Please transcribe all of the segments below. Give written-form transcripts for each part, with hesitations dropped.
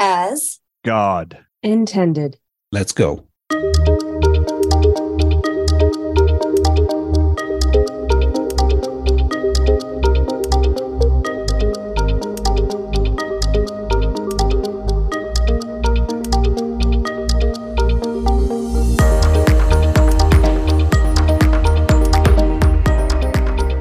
as God intended. Let's go.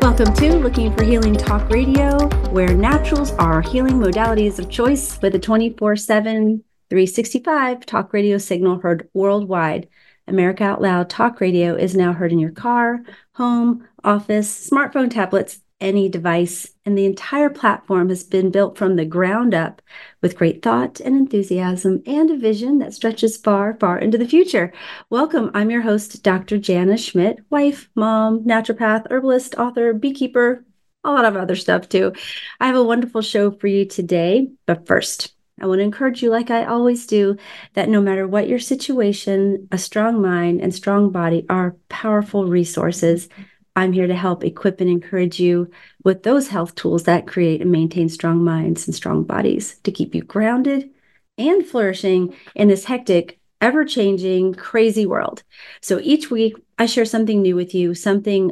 Welcome to Looking 4 Healing Talk Radio, where naturals are healing modalities of choice with a 24/7, 365 talk radio signal heard worldwide. America Out Loud Talk Radio is now heard in your car, home, office, smartphone, tablets, any device, and the entire platform has been built from the ground up with great thought and enthusiasm and a vision that stretches far, far into the future. Welcome. I'm your host, Dr. Jana Schmidt, wife, mom, naturopath, herbalist, author, beekeeper, a lot of other stuff too. I have a wonderful show for you today, but first, I want to encourage you, like I always do, that no matter what your situation, a strong mind and strong body are powerful resources. I'm here to help equip and encourage you with those health tools that create and maintain strong minds and strong bodies to keep you grounded and flourishing in this hectic, ever-changing, crazy world. So each week, I share something new with you, something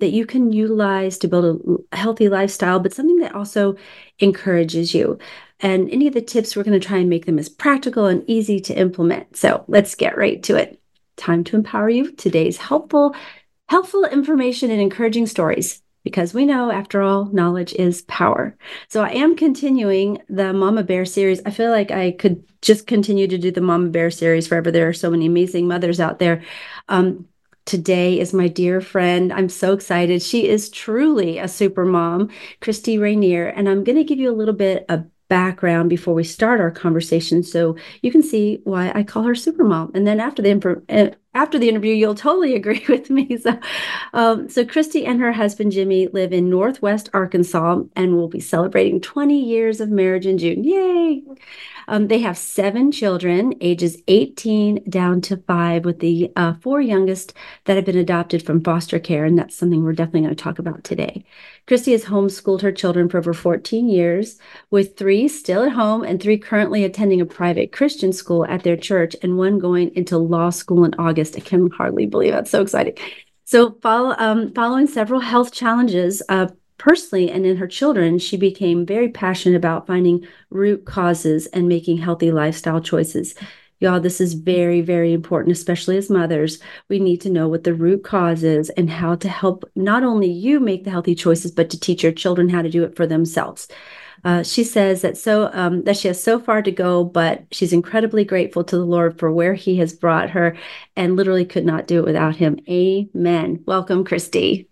that you can utilize to build a healthy lifestyle, but something that also encourages you. And any of the tips, we're going to try and make them as practical and easy to implement. So let's get right to it. Time to empower you. Today's helpful information and encouraging stories, because we know, after all, knowledge is power. So I am continuing the Mama Bear series. I feel like I could just continue to do the Mama Bear series forever. There are so many amazing mothers out there. Today is my dear friend. I'm so excited. She is truly a super mom, Christy Rainier. And I'm going to give you a little bit of background before we start our conversation so you can see why I call her Supermom. And then after the interview, you'll totally agree with me. So Christy and her husband, Jimmy, live in Northwest Arkansas and will be celebrating 20 years of marriage in June. Yay! They have 7 children, ages 18 down to 5, with the 4 youngest that have been adopted from foster care. And that's something we're definitely going to talk about today. Christy has homeschooled her children for over 14 years, with 3 still at home and 3 currently attending a private Christian school at their church and 1 going into law school in August. I can hardly believe it. That's so exciting. So following several health challenges personally and in her children, she became very passionate about finding root causes and making healthy lifestyle choices. Y'all, this is very, very important, especially as mothers. We need to know what the root cause is and how to help not only you make the healthy choices, but to teach your children how to do it for themselves. She says that that she has so far to go, but she's incredibly grateful to the Lord for where he has brought her and literally could not do it without him. Amen. Welcome, Christy.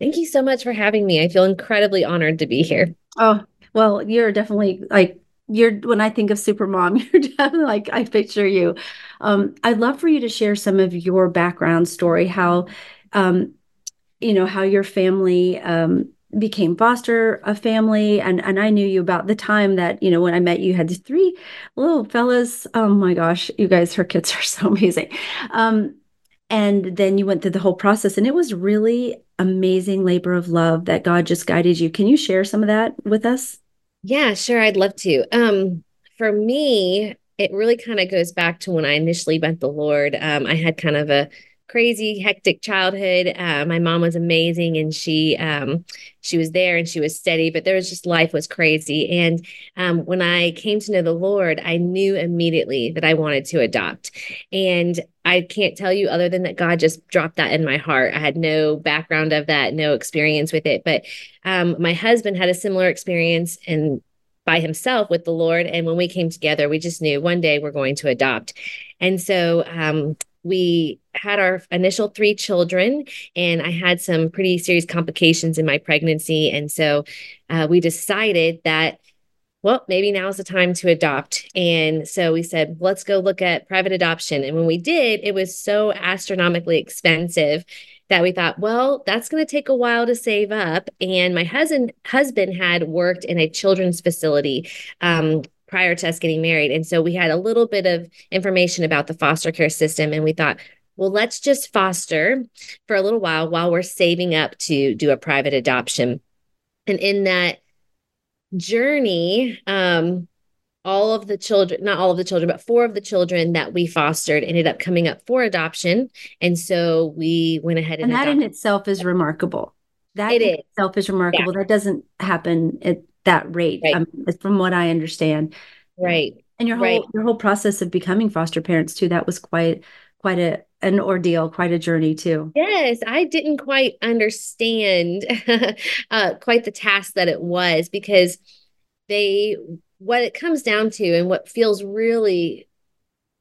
Thank you so much for having me. I feel incredibly honored to be here. Oh, well, you're definitely when I think of Supermom, you're definitely like, I picture you. I'd love for you to share some of your background story, how your family, became foster a family. And I knew you about the time that, when I met you, had the 3 little fellas. Oh my gosh, you guys, her kids are so amazing. And then you went through the whole process, and it was really amazing labor of love that God just guided you. Can you share some of that with us? Yeah, sure. I'd love to. For me, it really kind of goes back to when I initially met the Lord. I had kind of a crazy, hectic childhood. My mom was amazing, and she was there and she was steady, but there was just, life was crazy. And when I came to know the Lord, I knew immediately that I wanted to adopt. And I can't tell you other than that God just dropped that in my heart. I had no background of that, no experience with it. But my husband had a similar experience and by himself with the Lord. And when we came together, we just knew one day we're going to adopt. And so, we had our initial 3 children, and I had some pretty serious complications in my pregnancy. And so we decided that, well, maybe now's the time to adopt. And so we said, let's go look at private adoption. And when we did, it was so astronomically expensive that we thought, well, that's going to take a while to save up. And my husband had worked in a children's facility prior to us getting married. And so we had a little bit of information about the foster care system. And we thought, well, let's just foster for a little while we're saving up to do a private adoption. And in that journey, all of the children, not all of the children, but four of the children that we fostered ended up coming up for adoption. And so we went ahead and that in itself is remarkable. That it in itself is remarkable. Yeah. That doesn't happen at that rate, right. From what I understand. Right. And your whole process of becoming foster parents too, that was quite an ordeal, quite a journey too. Yes. I didn't quite understand quite the task that it was, because what it comes down to and what feels really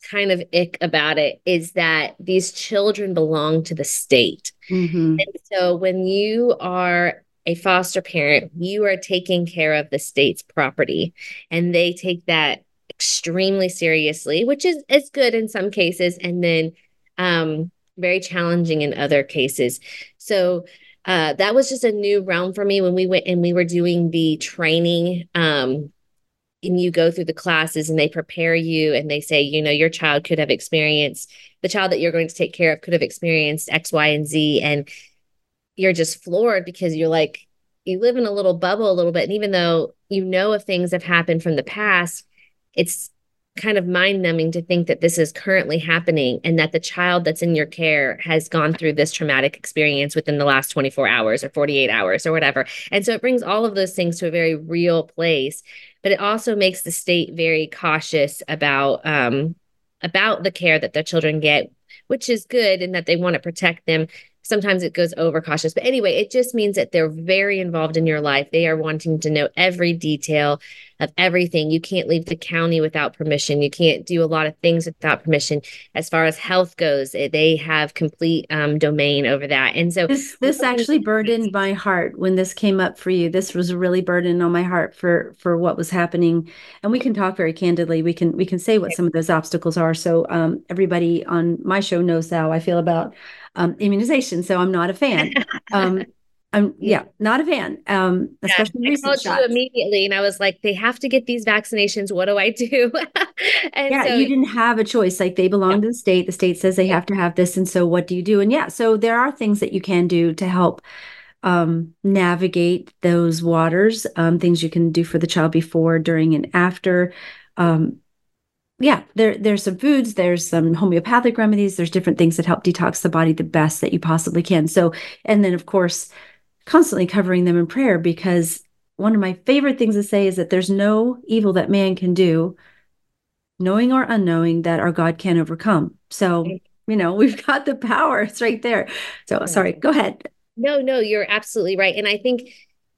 kind of ick about it is that these children belong to the state. Mm-hmm. And so when you are a foster parent, you are taking care of the state's property, and they take that extremely seriously, which is good in some cases, and then very challenging in other cases. So that was just a new realm for me when we went and we were doing the training, and you go through the classes and they prepare you and they say, you know, your child could have experienced, the child that you're going to take care of could have experienced X, Y, and Z. And you're just floored, because you're like, you live in a little bubble a little bit. And even though, you know, if things have happened from the past, it's kind of mind numbing to think that this is currently happening and that the child that's in your care has gone through this traumatic experience within the last 24 hours or 48 hours or whatever. And so it brings all of those things to a very real place, but it also makes the state very cautious about the care that their children get, which is good, and that they want to protect them. Sometimes it goes overcautious, but anyway, it just means that they're very involved in your life. They are wanting to know every detail of everything. You can't leave the county without permission. You can't do a lot of things without permission. As far as health goes, they have complete domain over that. And so this actually burdened my heart when this came up for you. This was really burdened on my heart for what was happening. And we can talk very candidly. We can say what some of those obstacles are. So everybody on my show knows how I feel about immunization. So I'm not a fan. Not a fan. Especially recent I called shots. You immediately, and I was like, they have to get these vaccinations. What do I do? And yeah, so, you didn't have a choice. Like, they belong to the state. The state says they have to have this, and so what do you do? And yeah, so there are things that you can do to help navigate those waters. Things you can do for the child before, during, and after. There's some foods, there's some homeopathic remedies, there's different things that help detox the body the best that you possibly can. So, and then of course, constantly covering them in prayer, because one of my favorite things to say is that there's no evil that man can do, knowing or unknowing, that our God can't overcome. So, you know, we've got the power. It's right there. So sorry, go ahead. No, you're absolutely right. And I think,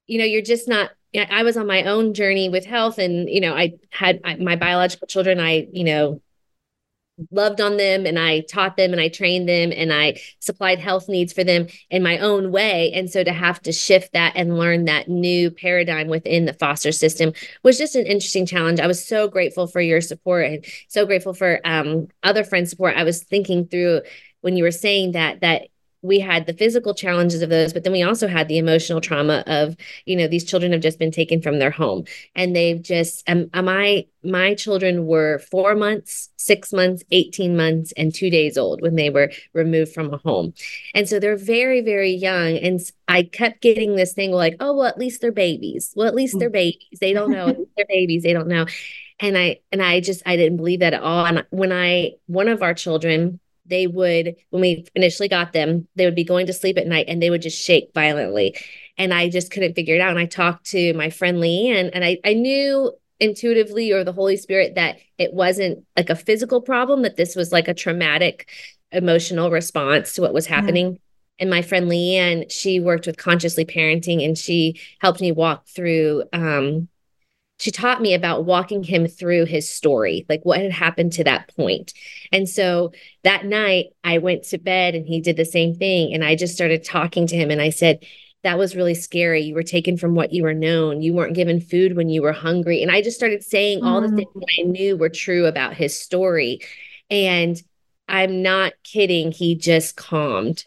you know, you're just not, I was on my own journey with health, and, you know, I had my biological children, I, you know, loved on them, and I taught them and I trained them and I supplied health needs for them in my own way. And so to have to shift that and learn that new paradigm within the foster system was just an interesting challenge. I was so grateful for your support and so grateful for other friends' support. I was thinking through when you were saying that we had the physical challenges of those, but then we also had the emotional trauma of, you know, these children have just been taken from their home, and they've just, my children were 4 months, 6 months, 18 months, and 2 days old when they were removed from a home. And so they're very, very young. And I kept getting this thing like, oh, well, at least they're babies. Well, at least they're babies. They don't know. They're babies. They don't know. And I didn't believe that at all. And when one of our children, when we initially got them, they would be going to sleep at night and they would just shake violently. And I just couldn't figure it out. And I talked to my friend Leanne, and I knew intuitively, or the Holy Spirit, that it wasn't like a physical problem, that this was like a traumatic emotional response to what was happening. Yeah. And my friend Leanne, she worked with Consciously Parenting, and she helped me walk through, she taught me about walking him through his story, like what had happened to that point. And so that night I went to bed and he did the same thing. And I just started talking to him. And I said, that was really scary. You were taken from what you were known. You weren't given food when you were hungry. And I just started saying all the things that I knew were true about his story. And I'm not kidding. He just calmed.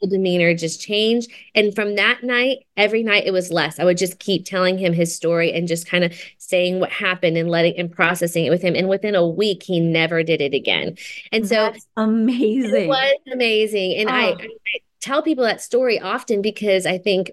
His demeanor just changed. And from that night, every night it was less. I would just keep telling him his story and just kind of saying what happened and letting and processing it with him. And within a week, he never did it again. And so that's amazing. It was amazing. And I tell people that story often, because I think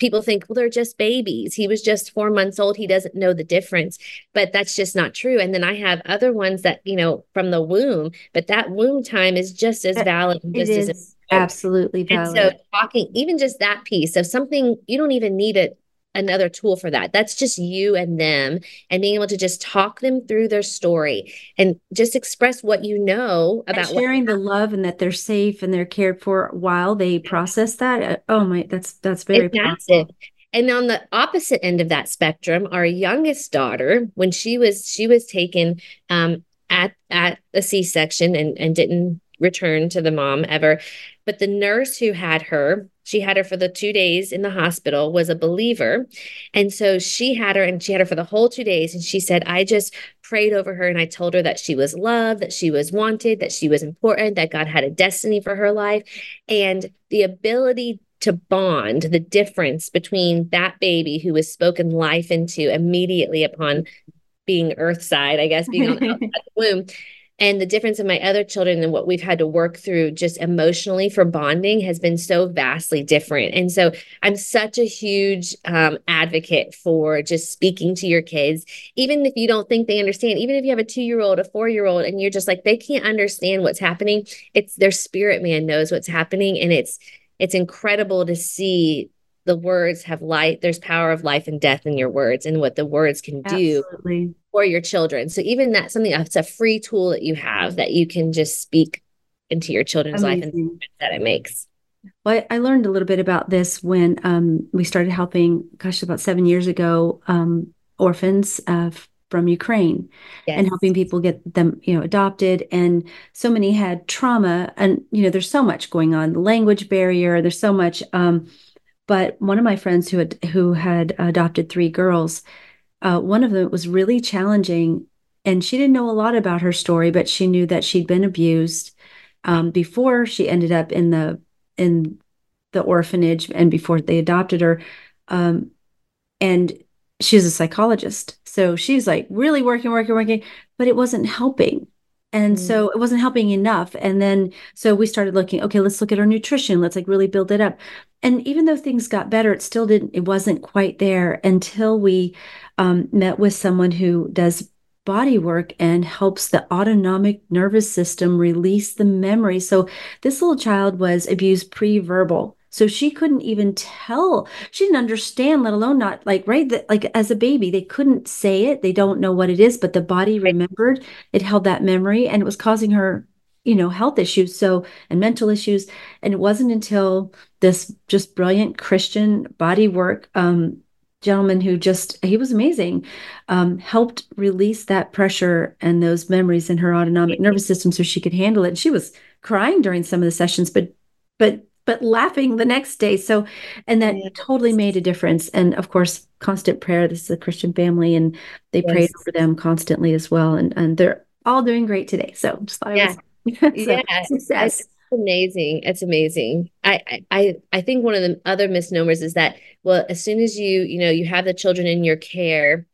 people think, well, they're just babies. He was just 4 months old. He doesn't know the difference, but that's just not true. And then I have other ones that, you know, from the womb, but that womb time is just as valid. And just as absolutely valid. And so talking, even just that piece of something, you don't even need it. Another tool for that. That's just you and them, and being able to just talk them through their story and just express what you know about sharing the love, and that they're safe and they're cared for while they process that. Oh my, that's very powerful. And on the opposite end of that spectrum, our youngest daughter, when she was taken at a C-section and didn't return to the mom ever, but the nurse who had her. She had her for the 2 days in the hospital, was a believer. And so she had her for the whole 2 days. And she said, I just prayed over her. And I told her that she was loved, that she was wanted, that she was important, that God had a destiny for her life. And the ability to bond, the difference between that baby who was spoken life into immediately upon being earthside, I guess, being on the outside of the womb. And the difference in my other children and what we've had to work through just emotionally for bonding has been so vastly different. And so I'm such a huge advocate for just speaking to your kids, even if you don't think they understand, even if you have a 2-year-old, a 4-year-old, and you're just like, they can't understand what's happening. It's their spirit man knows what's happening. And it's incredible to see the words have light. There's power of life and death in your words and what the words can do. Absolutely. For your children. So even that's something that's a free tool that you have that you can just speak into your children's life and the difference that it makes. Well, I learned a little bit about this when we started helping, about 7 years ago, orphans from Ukraine. Yes. And helping people get them, adopted. And so many had trauma and, there's so much going on, the language barrier, there's so much. But one of my friends who had adopted 3 girls, one of them was really challenging, and she didn't know a lot about her story, but she knew that she'd been abused before she ended up in the orphanage and before they adopted her. And she's a psychologist, so she's like really working, but it wasn't helping. And so it wasn't helping enough. And then, so we started looking, okay, let's look at our nutrition. Let's really build it up. And even though things got better, it still didn't, it wasn't quite there until we met with someone who does body work and helps the autonomic nervous system release the memory. So this little child was abused pre-verbal. So she couldn't even tell, she didn't understand, let alone not like, right. Like as a baby, they couldn't say it. They don't know what it is, but the body remembered, it held that memory, and it was causing her, health issues. So, and mental issues. And it wasn't until this just brilliant Christian body work, gentleman who he was amazing, helped release that pressure and those memories in her autonomic nervous system so she could handle it. And she was crying during some of the sessions, but laughing the next day. So, and that totally made a difference. And of course, constant prayer. This is a Christian family, and they prayed for them constantly as well. And they're all doing great today. So just thought success. It's amazing. I think one of the other misnomers is that, well, as soon as you have the children in your care,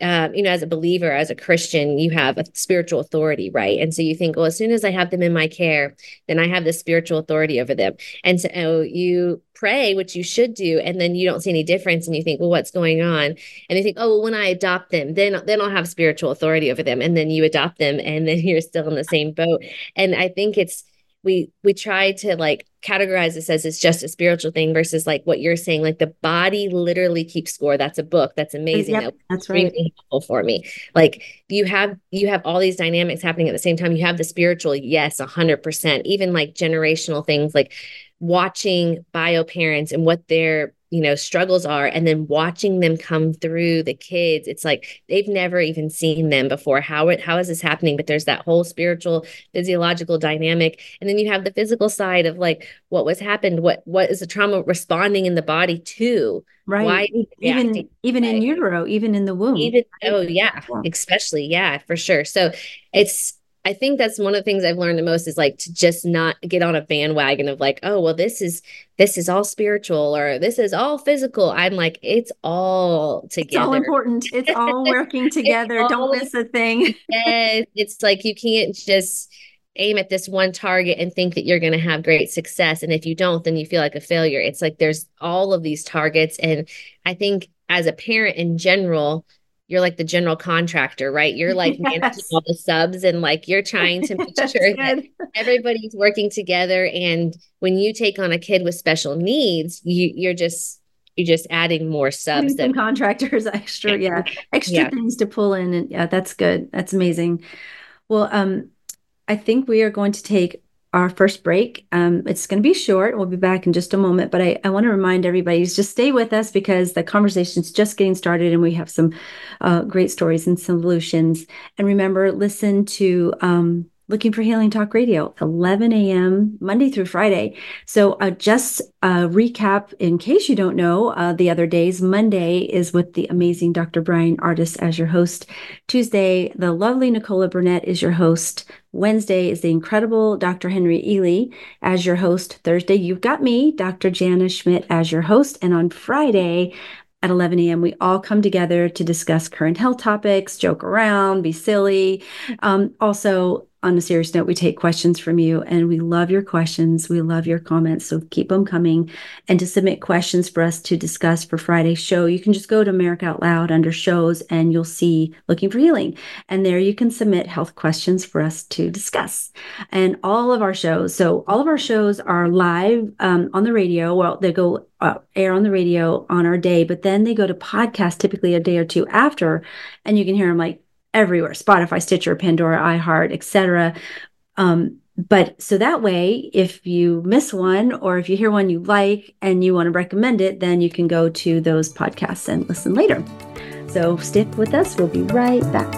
as a believer, as a Christian, you have a spiritual authority, right? And so you think, well, as soon as I have them in my care, then I have the spiritual authority over them. And so you pray, which you should do, and then you don't see any difference, and you think, well, what's going on? And you think, oh, well, when I adopt them, then I'll have spiritual authority over them. And then you adopt them, and then you're still in the same boat. And I think we try to like categorize this as it's just a spiritual thing versus like what you're saying, like the body literally keeps score. That's a book. That's amazing. Yep, that's right. Really helpful for me. Like you have all these dynamics happening at the same time. You have the spiritual. Yes. 100%, even like generational things, like watching bio parents and what their, struggles are, and then watching them come through the kids. It's like, they've never even seen them before. How is this happening? But there's that whole spiritual, physiological dynamic. And then you have the physical side of like, what was happened? What is the trauma responding in the body to? Right. Why even in utero, even in the womb. Especially. Yeah, for sure. So I think that's one of the things I've learned the most is like to just not get on a bandwagon of like, oh, well, this is all spiritual or this is all physical. I'm like, it's all together. It's all important. It's all working together. Don't miss a thing. It's like, you can't just aim at this one target and think that you're going to have great success. And if you don't, then you feel like a failure. It's like there's all of these targets. And I think as a parent in general, you're like the general contractor, right? You're like managing all the subs and like you're trying to make sure that everybody's working together. And when you take on a kid with special needs, you're just adding more subs. That contractors, extra, extra things to pull in. And yeah, that's good. That's amazing. Well, I think we are going to take our first break. It's going to be short. We'll be back in just a moment, but I want to remind everybody to just stay with us because the conversation's just getting started and we have some great stories and solutions. And remember, listen to Looking for Healing Talk Radio, 11 a.m., Monday through Friday. So just a recap, in case you don't know, the other days, Monday is with the amazing Dr. Brian Artis as your host. Tuesday, the lovely Nicola Burnett is your host. Wednesday is the incredible Dr. Henry Ely as your host. Thursday, you've got me, Dr. Jana Schmidt, as your host. And on Friday, at 11 a.m., we all come together to discuss current health topics, joke around, be silly. Also, on a serious note, we take questions from you and we love your questions. We love your comments. So keep them coming. And to submit questions for us to discuss for Friday's show, you can just go to America Out Loud under shows and you'll see Looking for Healing. And there you can submit health questions for us to discuss. And all of our shows. So all of our shows are live on the radio. Well, they go air on the radio on our day, but then they go to podcast typically a day or two after. And you can hear them like everywhere, Spotify, Stitcher, Pandora, iHeart, etc. But so that way, if you miss one or if you hear one you like and you want to recommend it, then you can go to those podcasts and listen later. So stick with us. We'll be right back.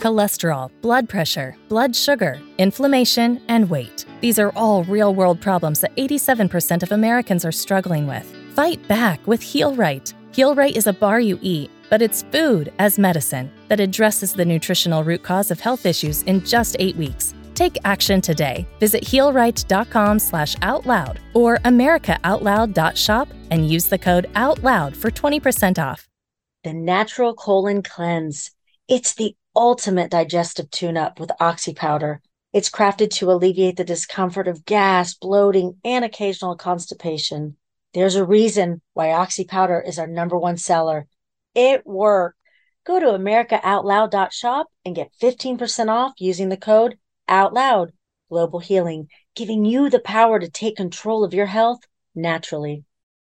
Cholesterol, blood pressure, blood sugar, inflammation, and weight. These are all real-world problems that 87% of Americans are struggling with. Fight back with Healright. Healright is a bar you eat, but it's food as medicine that addresses the nutritional root cause of health issues in just 8 weeks. Take action today. Visit healright.com/outloud or americaoutloud.shop and use the code OUTLOUD for 20% off. The Natural Colon Cleanse. It's the ultimate digestive tune-up with Oxy Powder. It's crafted to alleviate the discomfort of gas, bloating, and occasional constipation. There's a reason why Oxy Powder is our #1 seller. It worked. Go to americaoutloud.shop and get 15% off using the code OUTLOUD. Global Healing, giving you the power to take control of your health naturally.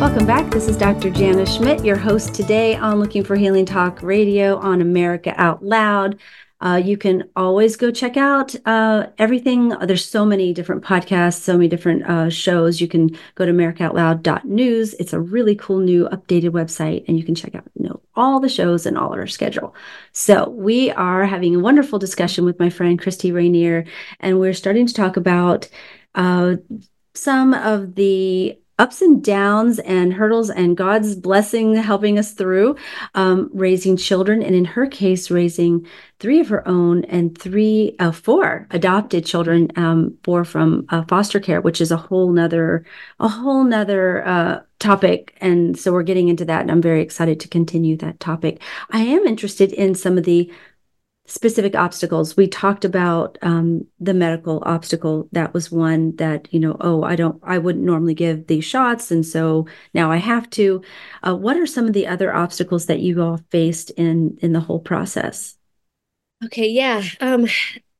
Welcome back. This is Dr. Jana Schmidt, your host today on Looking for Healing Talk Radio on America Out Loud. You can always go check out everything. There's so many different podcasts, so many different shows. You can go to americaoutloud.news. It's a really cool new updated website, and you can check out all the shows and all our schedule. So we are having a wonderful discussion with my friend Christy Rainier, and we're starting to talk about some of the ups and downs and hurdles and God's blessing helping us through raising children. And in her case, raising three of her own and four adopted children, four from foster care, which is a whole nother topic. And so we're getting into that. And I'm very excited to continue that topic. I am interested in some of the specific obstacles. We talked about the medical obstacle. That was one that, I wouldn't normally give these shots. And so now I have to. What are some of the other obstacles that you all faced in the whole process? Okay. Yeah.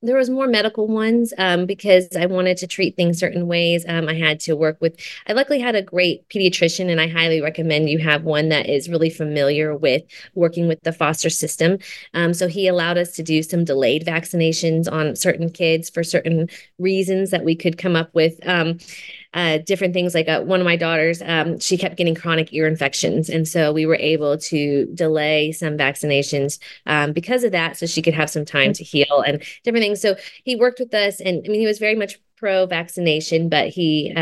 There was more medical ones because I wanted to treat things certain ways. I luckily had a great pediatrician, and I highly recommend you have one that is really familiar with working with the foster system. So he allowed us to do some delayed vaccinations on certain kids for certain reasons that we could come up with. different things. Like one of my daughters, she kept getting chronic ear infections. And so we were able to delay some vaccinations because of that, so she could have some time to heal and different things. So he worked with us, and I mean, he was very much pro-vaccination, but he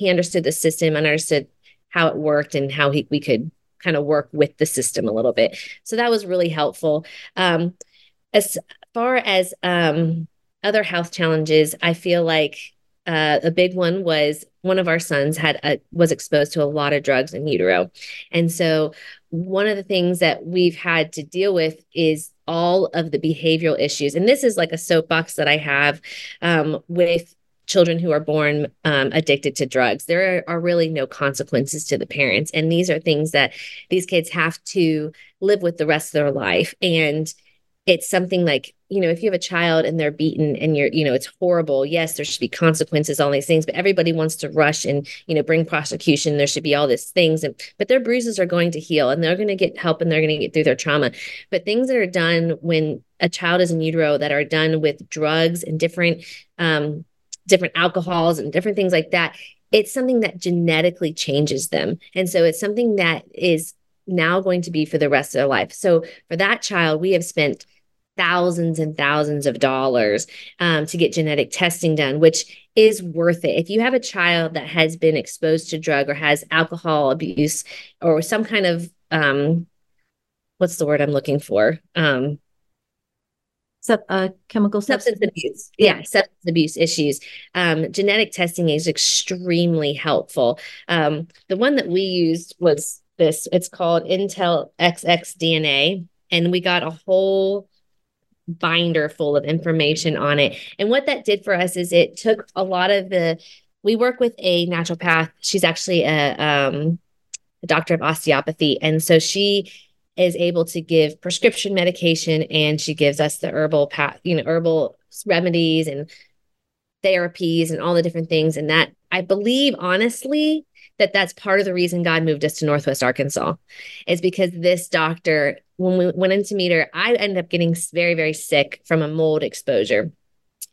understood the system and understood how it worked and how we could kind of work with the system a little bit. So that was really helpful. As far as other health challenges, I feel like a big one was one of our sons was exposed to a lot of drugs in utero. And so one of the things that we've had to deal with is all of the behavioral issues. And this is like a soapbox that I have with children who are born addicted to drugs. There are really no consequences to the parents. And these are things that these kids have to live with the rest of their life. And it's something like, you know, if you have a child and they're beaten and you're, you know, it's horrible. Yes, there should be consequences, all these things, but everybody wants to rush and, you know, bring prosecution. There should be all these things, but their bruises are going to heal and they're going to get help and they're going to get through their trauma. But things that are done when a child is in utero, that are done with drugs and different alcohols and different things like that, it's something that genetically changes them. And so it's something that is now going to be for the rest of their life. So for that child, we have spent thousands and thousands of dollars to get genetic testing done, which is worth it. If you have a child that has been exposed to drug or has alcohol abuse or some kind of, what's the word I'm looking for? Chemical substance abuse. Yeah, substance abuse issues. Genetic testing is extremely helpful. The one that we used was this. It's called Intellxxdna, and we got a whole binder full of information on it. And what that did for us is it took a lot of we work with a naturopath. She's actually a doctor of osteopathy. And so she is able to give prescription medication, and she gives us the herbal remedies and therapies and all the different things. And that, I believe, honestly, that's part of the reason God moved us to Northwest Arkansas, is because this doctor, when we went in to meet her, I ended up getting very, very sick from a mold exposure.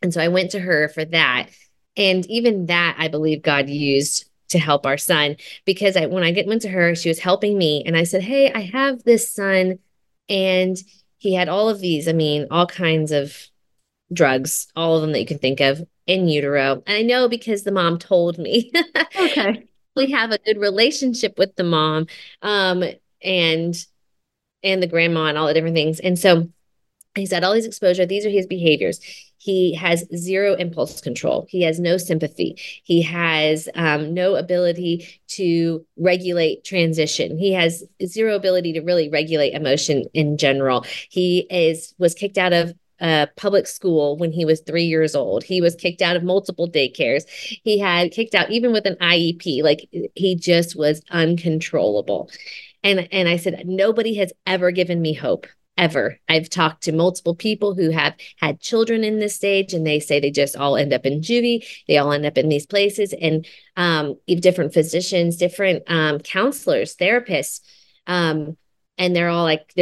And so I went to her for that. And even that, I believe God used to help our son, because when I went to her, she was helping me. And I said, hey, I have this son, and he had all of these, I mean, all kinds of drugs, all of them that you can think of, in utero. And I know because the mom told me. Okay. We have a good relationship with the mom and the grandma and all the different things. And so he's had all these exposure. These are his behaviors. He has zero impulse control. He has no sympathy. He has no ability to regulate transition. He has zero ability to really regulate emotion in general. He was kicked out of public school when he was 3 years old. He was kicked out of multiple daycares. He had kicked out even with an IEP. Like, he just was uncontrollable. And I said, nobody has ever given me hope, ever. I've talked to multiple people who have had children in this stage, and they say they just all end up in juvie. They all end up in these places, and different physicians, different counselors, therapists. And they're all like,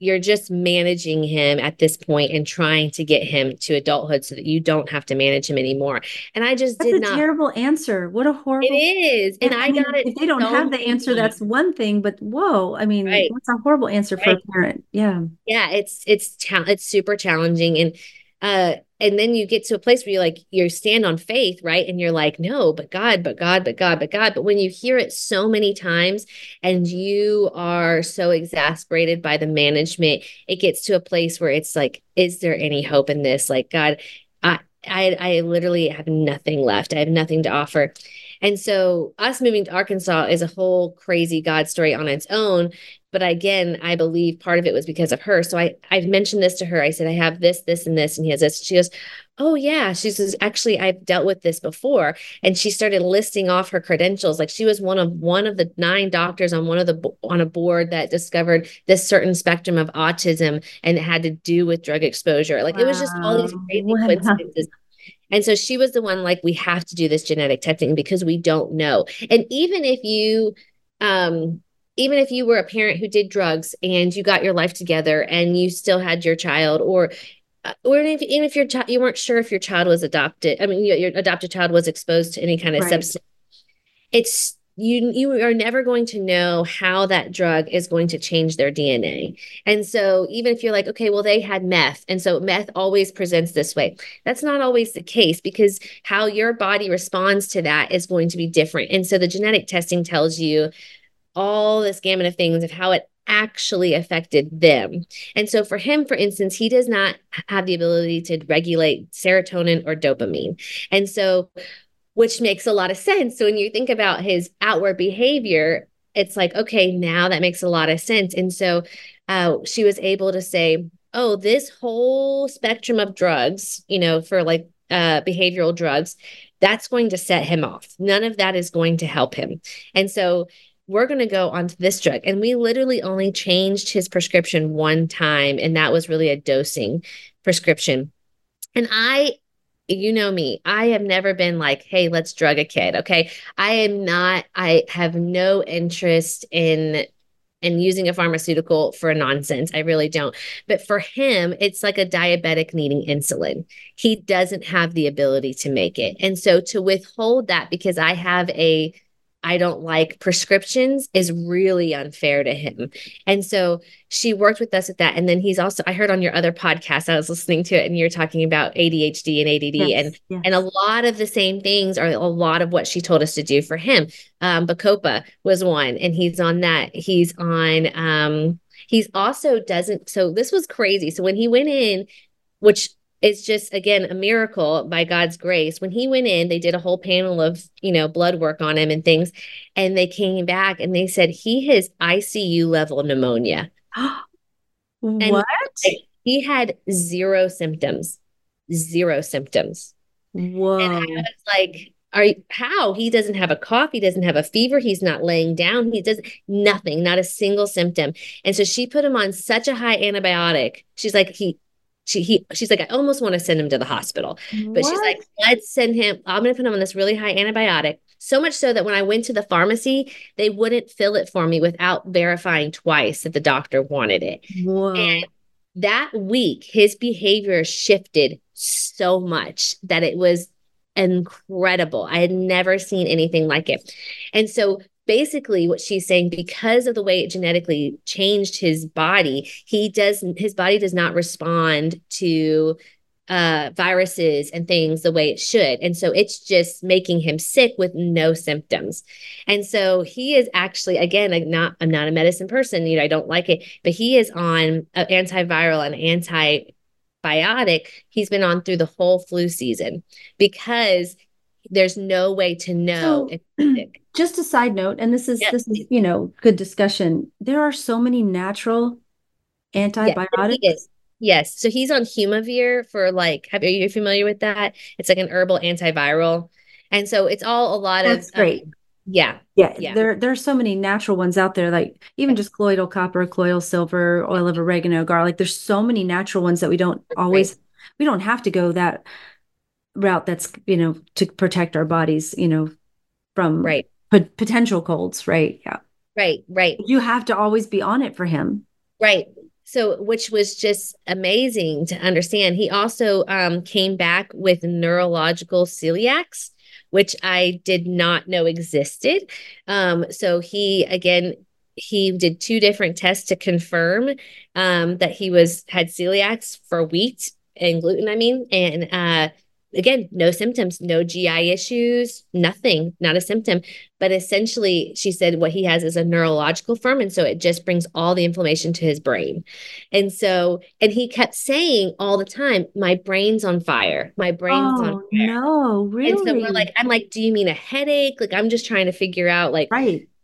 you're just managing him at this point and trying to get him to adulthood so that you don't have to manage him anymore. And I just that's a terrible answer. What a horrible. It is. And I mean, got it. If they don't have the answer, that's one thing, but whoa, I mean, right. That's a horrible answer right. for a parent. Yeah. Yeah. It's super challenging. And then you get to a place where you stand on faith, right? And you're like, no, but God, but God, but God, but God. But when you hear it so many times and you are so exasperated by the management, it gets to a place where it's like, is there any hope in this? Like, God, I literally have nothing left. I have nothing to offer. And so us moving to Arkansas is a whole crazy God story on its own. But again, I believe part of it was because of her. So I've mentioned this to her. I said, I have this, this, and this, and he has this. She goes, oh yeah. She says, actually, I've dealt with this before. And she started listing off her credentials. Like, she was one of the 9 doctors on a board that discovered this certain spectrum of autism, and it had to do with drug exposure. Like, wow. It was just all these crazy coincidences. And so she was the one, like, we have to do this genetic testing because we don't know. And even if you were a parent who did drugs and you got your life together and you still had your child, or or even if you weren't sure if your child was adopted, I mean, your adopted child was exposed to any kind of substance, it's, you are never going to know how that drug is going to change their DNA. And so even if you're like, okay, well, they had meth, and so meth always presents this way, that's not always the case, because how your body responds to that is going to be different. And so the genetic testing tells you all this gamut of things of how it actually affected them. And so for him, for instance, he does not have the ability to regulate serotonin or dopamine. And so, which makes a lot of sense. So when you think about his outward behavior, it's like, okay, now that makes a lot of sense. And so she was able to say, oh, this whole spectrum of drugs, you know, for like behavioral drugs, that's going to set him off. None of that is going to help him. And so we're going to go onto this drug. And we literally only changed his prescription one time. And that was really a dosing prescription. And you know me, I have never been like, hey, let's drug a kid. Okay. I have no interest in using a pharmaceutical for nonsense. I really don't. But for him, it's like a diabetic needing insulin. He doesn't have the ability to make it. And so to withhold that because I don't like prescriptions is really unfair to him. And so she worked with us at that. And then he's also, I heard on your other podcast, I was listening to it, and you're talking about ADHD and ADD, and a lot of the same things are a lot of what she told us to do for him. Bacopa was one, and he's on that. He's on, he's also doesn't. So this was crazy. So when he went in, which it's just, again, a miracle by God's grace. When he went in, they did a whole panel of, you know, blood work on him and things. And they came back and they said, he has ICU level pneumonia. What? He had zero symptoms. Whoa. And I was like, how? He doesn't have a cough. He doesn't have a fever. He's not laying down. He doesn't, nothing, not a single symptom. And so she put him on such a high antibiotic. She's like, she's like, I almost want to send him to the hospital, but she's like, let's send him. I'm going to put him on this really high antibiotic, so much so that when I went to the pharmacy, they wouldn't fill it for me without verifying twice that the doctor wanted it. Whoa. And that week, his behavior shifted so much that it was incredible. I had never seen anything like it. And so basically what she's saying, because of the way it genetically changed his body, his body does not respond to viruses and things the way it should. And so it's just making him sick with no symptoms. And so he is actually, again, I'm not a medicine person, you know, I don't like it, but he is on an antiviral and antibiotic. He's been on through the whole flu season because there's no way to know if he's sick. Just a side note, and this is, you know, good discussion. There are so many natural antibiotics. Yes. So he's on Humavir for like, are you familiar with that? It's like an herbal antiviral. And so it's all a lot of great. There are so many natural ones out there, like even just colloidal copper, colloidal silver, oil of oregano, garlic. There's so many natural ones that we don't always, we don't have to go that route, that's, you know, to protect our bodies, you know, from potential colds. Right. Yeah. Right. You have to always be on it for him. Right. So, which was just amazing to understand. He also came back with neurological celiacs, which I did not know existed. So he did two different tests to confirm that he had celiacs for wheat and gluten. Again, no symptoms, no GI issues, nothing, not a symptom. But essentially, she said what he has is a neurological form. And so it just brings all the inflammation to his brain. And so, and he kept saying all the time, my brain's on fire. My brain's on fire. No, really? And so I'm like, do you mean a headache? Like, I'm just trying to figure out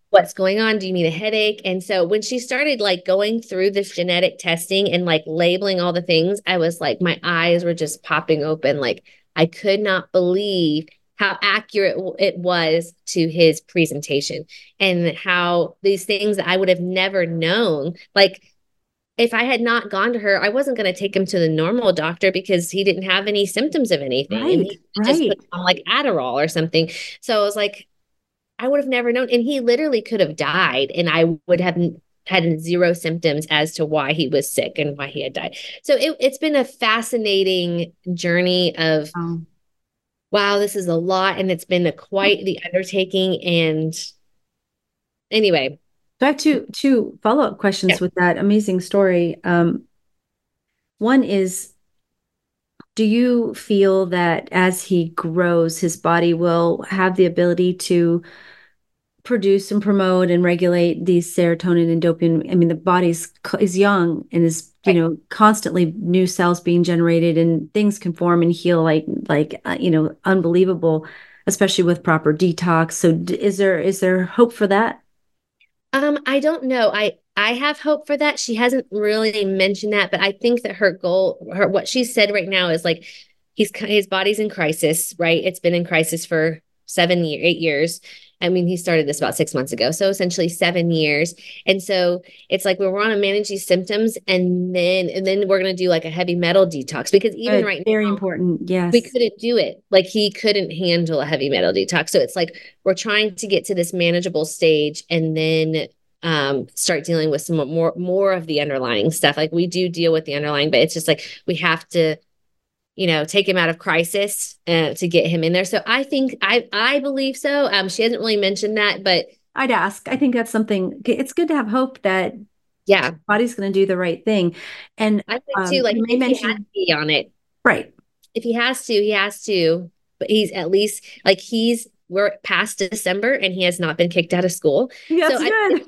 what's going on? Do you mean a headache? And so when she started like going through this genetic testing and like labeling all the things, I was like, my eyes were just popping open. Like, I could not believe how accurate it was to his presentation and how these things that I would have never known, like if I had not gone to her, I wasn't going to take him to the normal doctor because he didn't have any symptoms of anything. Right, and he just put him on like Adderall or something. So I was like, I would have never known. And he literally could have died and I would have had zero symptoms as to why he was sick and why he had died. So it's been a fascinating journey of, wow, this is a lot. And it's been quite the undertaking. And anyway. So I have two follow-up questions with that amazing story. One is, do you feel that as he grows, his body will have the ability to produce and promote and regulate these serotonin and dopamine? I mean, the body is young and is, you know, constantly new cells being generated, and things can form and heal like unbelievable, especially with proper detox. So is there hope for that? I don't know. I have hope for that. She hasn't really mentioned that, but I think that her goal, what she said right now is like, his body's in crisis, right? It's been in crisis for 8 years. I mean, he started this about 6 months ago. So essentially 7 years. And so it's like, we're on to manage these symptoms. And then we're going to do like a heavy metal detox, because even right now, very important. Yes. We couldn't do it. Like, he couldn't handle a heavy metal detox. So it's like, we're trying to get to this manageable stage and then start dealing with some more of the underlying stuff. Like, we do deal with the underlying, but it's just like, we have to, you know, take him out of crisis to get him in there. So I think, I believe so. She hasn't really mentioned that, but I'd ask. I think that's something. It's good to have hope that your body's going to do the right thing. And I think too, like, you may mention, he has to be on it, right? If he has to, but he's at least like, we're past December and he has not been kicked out of school. That's so good.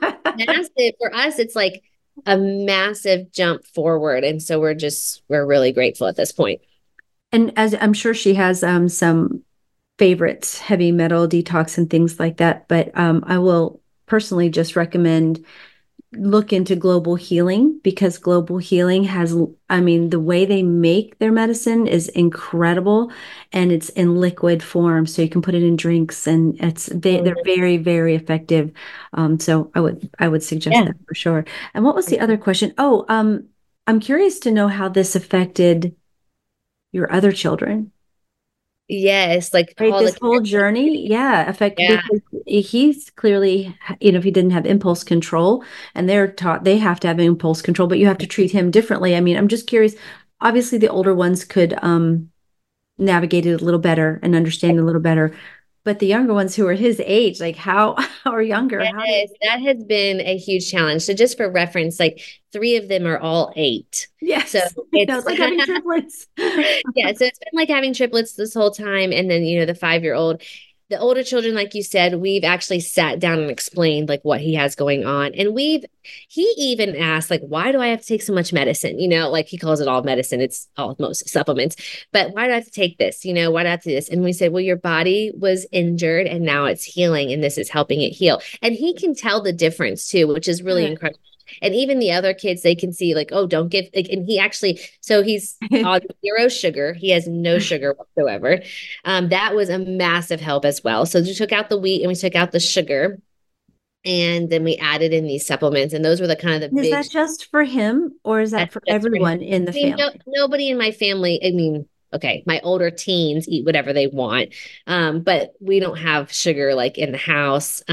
For us, it's like a massive jump forward. And so we're really grateful at this point. And as I'm sure she has some favorites, heavy metal detox and things like that. But I will personally just recommend look into Global Healing, because Global Healing has, I mean, the way they make their medicine is incredible, and it's in liquid form. So you can put it in drinks, and they're very, very effective. So I would suggest that for sure. And what was the other question? Oh, I'm curious to know how this affected your other children. Yes. Like, right, this whole journey. Yeah. Because he's clearly, you know, if he didn't have impulse control, and they're taught they have to have impulse control, but you have to treat him differently. I mean, I'm just curious. Obviously the older ones could navigate it a little better and understand a little better, but the younger ones who are his age, like or younger. Yes, that has been a huge challenge. So just for reference, like 3 of them are all 8. Yeah. So it's like having triplets. Yeah. So it's been like having triplets this whole time. And then, you know, the 5-year-old, the older children, like you said, we've actually sat down and explained like what he has going on. And he even asked, like, why do I have to take so much medicine? You know, like, he calls it all medicine. It's almost supplements, but why do I have to take this? You know, why do I have to do this? And we said, well, your body was injured and now it's healing, and this is helping it heal. And he can tell the difference too, which is really incredible. And even the other kids, they can see like, oh, don't give, like, and he actually, so he's on 0 sugar. He has no sugar whatsoever. That was a massive help as well. So we took out the wheat and we took out the sugar, and then we added in these supplements. And those were the kind of the big. Is that just for him, or is that for everyone in the family? No, nobody in my family. I mean, okay, my older teens eat whatever they want. But we don't have sugar like in the house.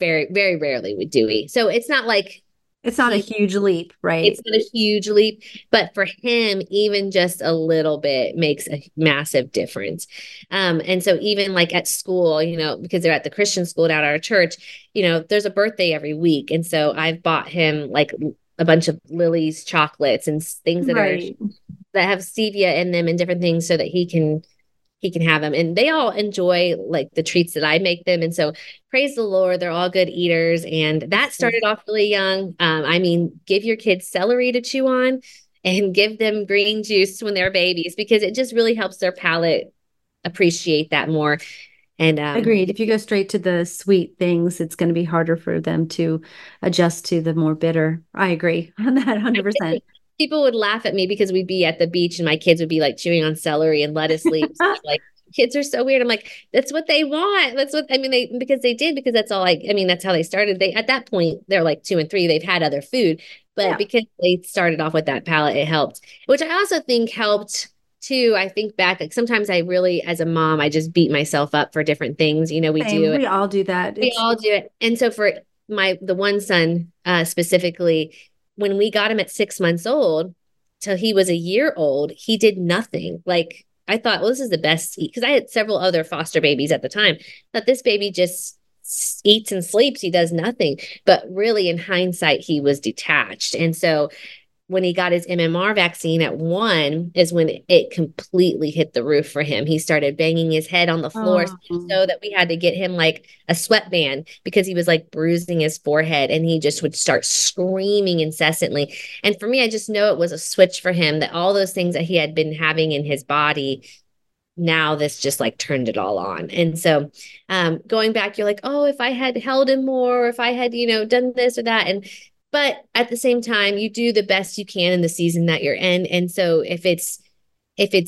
Very, very rarely would do we. So it's not like, it's not a huge leap, right? It's not a huge leap, but for him, even just a little bit makes a massive difference. And so even like at school, you know, because they're at the Christian school down at our church, you know, there's a birthday every week. And so I've bought him like a bunch of Lily's chocolates and things that are, that have stevia in them and different things, so that he can have them, and they all enjoy like the treats that I make them. And so praise the Lord, they're all good eaters. And that started off really young. I mean, give your kids celery to chew on, and give them green juice when they're babies, because it just really helps their palate appreciate that more. And agreed. If you go straight to the sweet things, it's going to be harder for them to adjust to the more bitter. I agree on that 100%. People would laugh at me because we'd be at the beach and my kids would be like chewing on celery and lettuce leaves. Like, kids are so weird. I'm like, that's what they want. That's what, I mean, because that's all like, I mean, that's how they started. At that point, they're like 2 and 3, they've had other food, but because they started off with that palate, it helped, which I also think helped too. I think back, like sometimes I really, as a mom, I just beat myself up for different things. You know, we all do that. We all do it. And so for the one son specifically, when we got him at 6 months old till he was a year old, he did nothing. Like, I thought, well, this is the best, because I had several other foster babies at the time, that this baby just eats and sleeps. He does nothing. But really, in hindsight, he was detached. And so when he got his MMR vaccine at 1 is when it completely hit the roof for him. He started banging his head on the floor so that we had to get him like a sweatband, because he was like bruising his forehead, and he just would start screaming incessantly. And for me, I just know it was a switch for him, that all those things that he had been having in his body, now this just like turned it all on. And so going back, you're like, oh, if I had held him more, or if I had, done this or that. But at the same time, you do the best you can in the season that you're in. And so if it's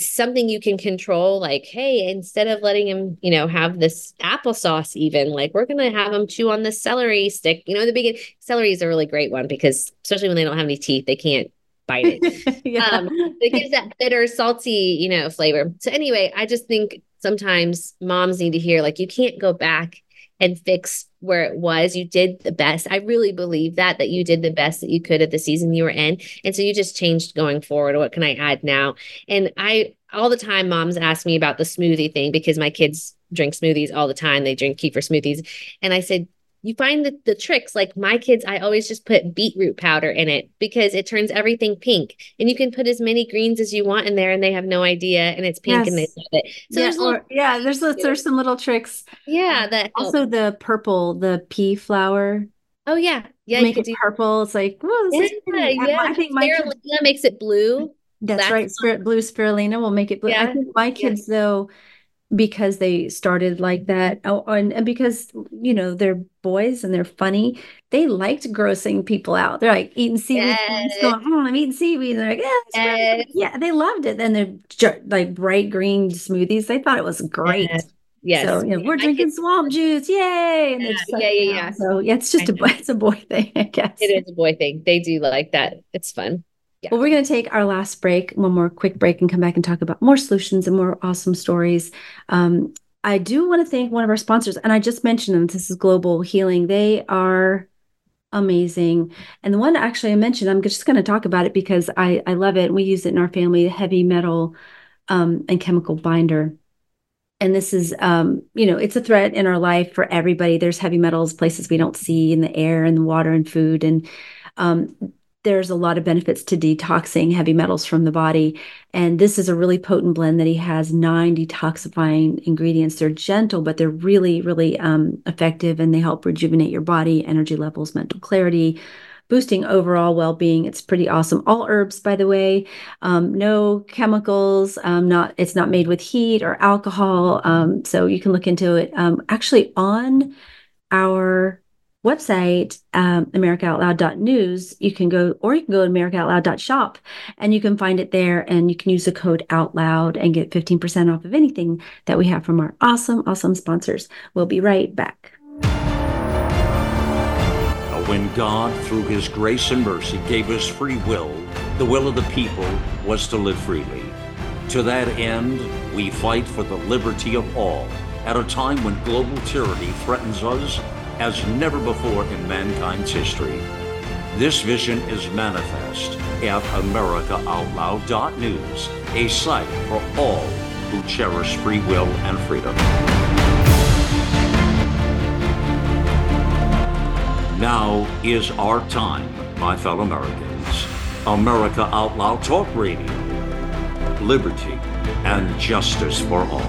something you can control, like, hey, instead of letting him, have this applesauce, even, like, we're going to have him chew on this celery stick. In the beginning, celery is a really great one, because especially when they don't have any teeth, they can't bite it. Yeah. It gives that bitter, salty, flavor. So anyway, I just think sometimes moms need to hear, like, you can't go back and fix where it was. You did the best. I really believe that you did the best that you could at the season you were in. And so you just changed going forward. What can I add now? And all the time, moms ask me about the smoothie thing, because my kids drink smoothies all the time. They drink kefir smoothies. And I said, you find the tricks. Like my kids, I always just put beetroot powder in it, because it turns everything pink, and you can put as many greens as you want in there, and they have no idea, and it's pink. Yes. And they love it. So there's some little tricks. Yeah. That also help. The purple, the pea flower. Oh yeah. Yeah. Make it purple. It's like, whoa, this is pretty. Yeah. I think my spirulina makes it blue. That's right. Blue spirulina will make it blue. Yeah. I think my kids though, because they started like that, and because they're boys and they're funny, they liked grossing people out. They're like eating seaweed, going, I'm eating seaweed. They're like, yeah, they loved it. And they're like bright green smoothies. They thought it was great. Yes. So we're drinking swamp juice, yay! And yeah. So it's just it's a boy thing, I guess. It is a boy thing. They do like that. It's fun. Yeah. Well, we're going to take our last break, one more quick break, and come back and talk about more solutions and more awesome stories. I do want to thank one of our sponsors, and I just mentioned them. This is Global Healing. They are amazing. And the one actually I mentioned, I'm just going to talk about it because I love it. We use it in our family, heavy metal and chemical binder. And this is, it's a threat in our life for everybody. There's heavy metals, places we don't see, in the air and the water and food. And there's a lot of benefits to detoxing heavy metals from the body. And this is a really potent blend that he has 9 detoxifying ingredients. They're gentle, but they're really, really effective, and they help rejuvenate your body, energy levels, mental clarity, boosting overall well-being. It's pretty awesome. All herbs, by the way, no chemicals, it's not made with heat or alcohol. So you can look into it. Actually, on our website, americaoutloud.news, you can go to americaoutloud.shop, and you can find it there, and you can use the code OUTLOUD and get 15% off of anything that we have from our awesome sponsors. We'll be right back. When God, through his grace and mercy, gave us free will, the will of the people was to live freely. To that end, we fight for the liberty of all at a time when global tyranny threatens us as never before in mankind's history. This vision is manifest at AmericaOutloud.news, a site for all who cherish free will and freedom. Now is our time, my fellow Americans. America Out Loud Talk Radio. Liberty and justice for all.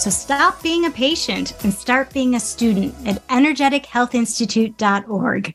So stop being a patient and start being a student at energetichealthinstitute.org.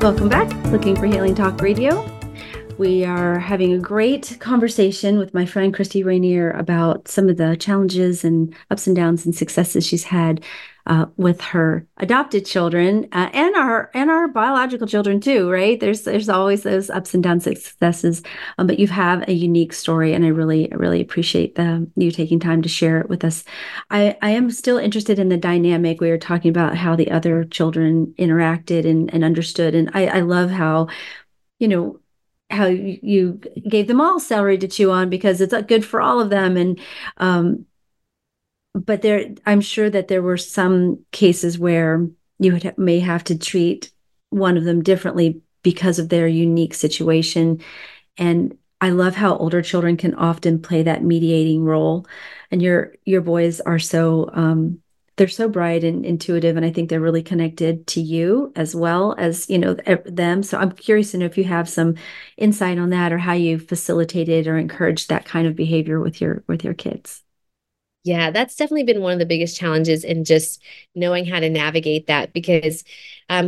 Welcome back. Looking for Healing Talk Radio. We are having a great conversation with my friend Christy Rainier about some of the challenges and ups and downs and successes she's had with her adopted children and our biological children too, right? There's always those ups and downs, successes, but you have a unique story, and I really appreciate you taking time to share it with us. I am still interested in the dynamic. We were talking about how the other children interacted and understood, and I love how you gave them all celery to chew on because it's good for all of them. And, but I'm sure that there were some cases where you may have to treat one of them differently because of their unique situation. And I love how older children can often play that mediating role. And your boys are so, they're so bright and intuitive, and I think they're really connected to you as well as, them. So I'm curious to know if you have some insight on that or how you facilitated or encouraged that kind of behavior with your kids. Yeah, that's definitely been one of the biggest challenges in just knowing how to navigate that, because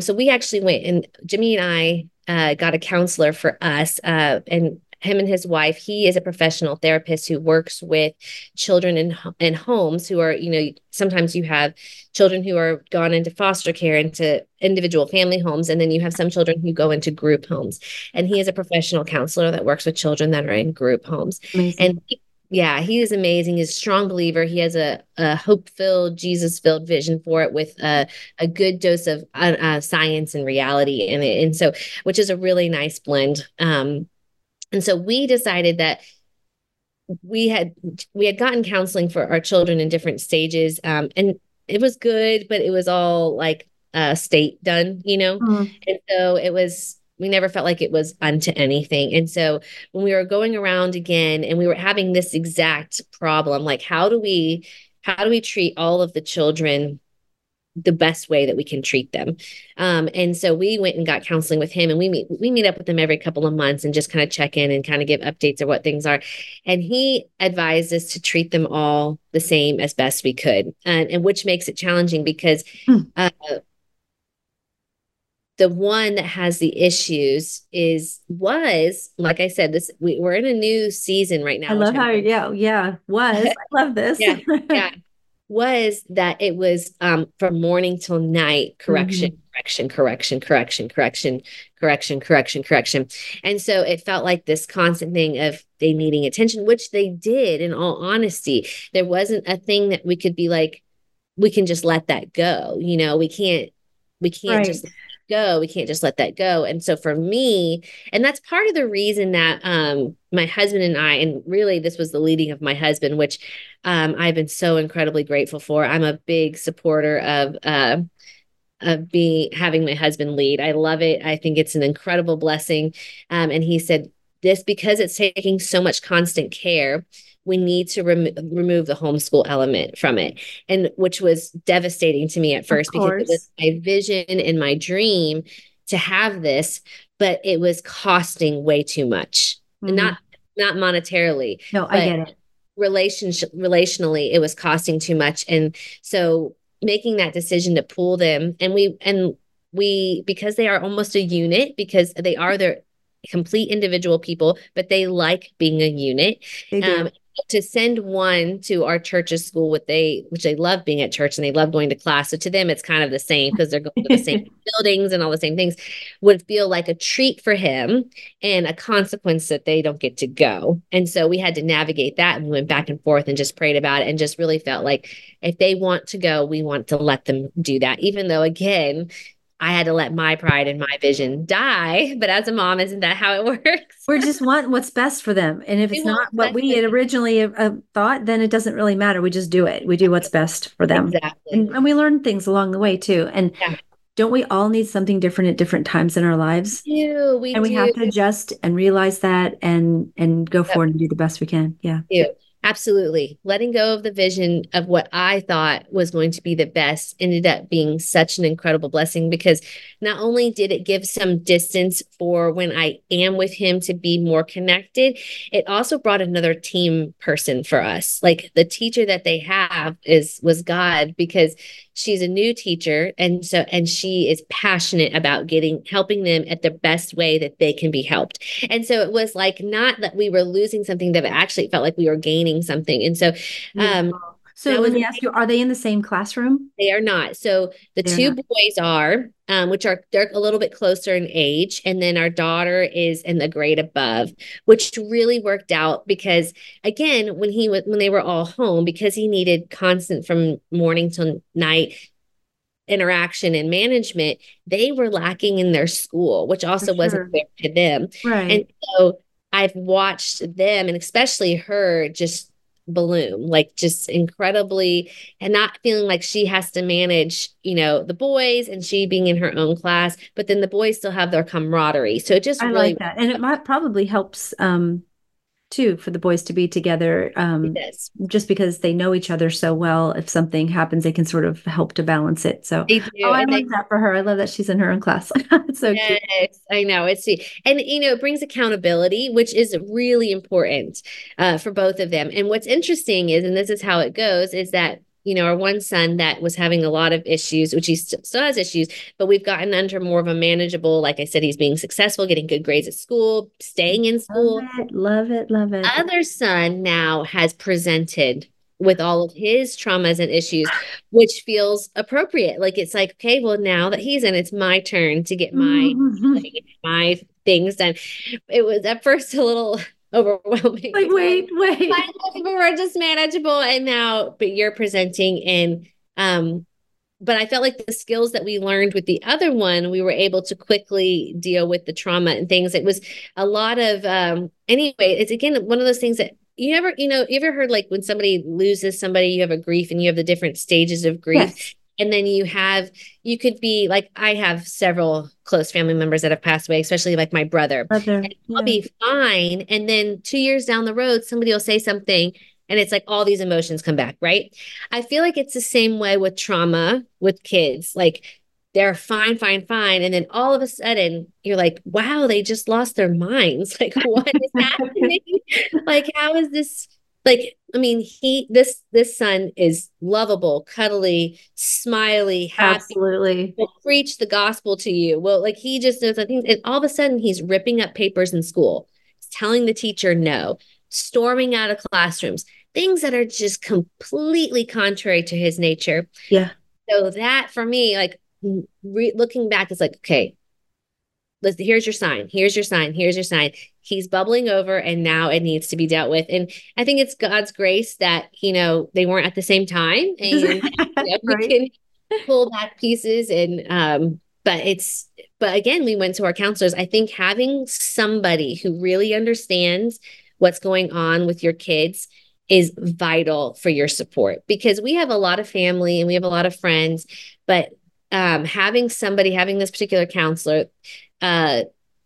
so we actually went, and Jimmy and I got a counselor for us, and him and his wife, he is a professional therapist who works with children in homes who are, sometimes you have children who are gone into foster care, into individual family homes, and then you have some children who go into group homes. And he is a professional counselor that works with children that are in group homes. Amazing. And he is amazing. He's a strong believer. He has a hope-filled, Jesus-filled vision for it with a good dose of science and reality in it. And so, which is a really nice blend. And so we decided that we had gotten counseling for our children in different stages, and it was good, but it was all like state done, Mm-hmm. And so we never felt like it was unto anything. And so when we were going around again, and we were having this exact problem, like how do we treat all of the children the best way that we can treat them. And so we went and got counseling with him, and we meet up with him every couple of months and just kind of check in and kind of give updates of what things are. And he advised us to treat them all the same as best we could. And which makes it challenging because the one that has the issues was, like I said, we're in a new season right now. I love how, I love this. Was that it was from morning till night, correction. And so it felt like this constant thing of they needing attention, which they did, in all honesty. There wasn't a thing that we could be like, we can just let that go. We can't just let that go. And so for me, and that's part of the reason that my husband and I, and really this was the leading of my husband, which I've been so incredibly grateful for. I'm a big supporter of having my husband lead. I love it. I think it's an incredible blessing. And he said this, because it's taking so much constant care, we need to remove the homeschool element from it, and which was devastating to me at first because it was my vision and my dream to have this, but it was costing way too much. Mm-hmm. Not monetarily. No, I get it. Relationally, it was costing too much, and so making that decision to pull them, and we because they are almost a unit, because they are their complete individual people, but they like being a unit. They do. To send one to our church's school, which they love being at church and they love going to class. So to them, it's kind of the same because they're going to the same buildings and all the same things, would feel like a treat for him and a consequence that they don't get to go. And so we had to navigate that, and we went back and forth and just prayed about it and just really felt like if they want to go, we want to let them do that. Even though, again, I had to let my pride and my vision die. But as a mom, isn't that how it works? We're just wanting what's best for them. And if it's not what we had originally thought, then it doesn't really matter. We just do it. We do what's best for them. Exactly. And we learn things along the way too. And don't we all need something different at different times in our lives? We do. We have to adjust and realize that and go forward and do the best we can. Yeah. Absolutely. Letting go of the vision of what I thought was going to be the best ended up being such an incredible blessing, because not only did it give some distance for when I am with him to be more connected, it also brought another team person for us. Like the teacher that they have was God, because she's a new teacher. And she is passionate about helping them at the best way that they can be helped. And so it was like, not that we were losing something, that actually felt like we were gaining something. And so, so let me ask you, are they in the same classroom? They are not. So the two boys are, they're a little bit closer in age. And then our daughter is in the grade above, which really worked out because, again, when they were all home, because he needed constant from morning till night interaction and management, they were lacking in their school, which also wasn't fair to them. Right. And so I've watched them, and especially her, just balloon, like just incredibly, and not feeling like she has to manage, the boys, and she being in her own class, but then the boys still have their camaraderie. So it just, I really like that. And it might probably helps, too, for the boys to be together, just because they know each other so well. If something happens, they can sort of help to balance it. So I love that for her. I love that she's in her own class. It's so cute. I know, it's sweet. And, it brings accountability, which is really important for both of them. And what's interesting is, and this is how it goes, is that our one son that was having a lot of issues, which he still has issues, but we've gotten under more of a manageable, like I said, he's being successful, getting good grades at school, staying in school. Love it. Other son now has presented with all of his traumas and issues, which feels appropriate. Like, it's like, okay, well, now that he's in, it's my turn to get my things done. It was at first a little overwhelming. Like, wait. We were just manageable, and now, but you're presenting, and but I felt like the skills that we learned with the other one, we were able to quickly deal with the trauma and things. It was a lot of anyway. It's again one of those things that you ever heard, like when somebody loses somebody, you have a grief, and you have the different stages of grief. Yes. And then you could be like, I have several close family members that have passed away, especially like my brother. And I'll be fine. And then 2 years down the road, somebody will say something, and it's like all these emotions come back, right? I feel like it's the same way with trauma with kids. Like, they're fine. And then all of a sudden you're like, wow, they just lost their minds. Like, what is happening? Like, how is this? Like, I mean, this son is lovable, cuddly, smiley, happy. Absolutely. Will preach the gospel to you. Well, like, he just knows, I think, and all of a sudden he's ripping up papers in school, telling the teacher no, storming out of classrooms, things that are just completely contrary to his nature. Yeah. So that for me, like looking back, is like, okay, here's your sign. He's bubbling over, and now it needs to be dealt with. And I think it's God's grace that, they weren't at the same time, and we can pull back pieces. And, but again, we went to our counselors. I think having somebody who really understands what's going on with your kids is vital for your support, because we have a lot of family and we have a lot of friends, but, having this particular counselor,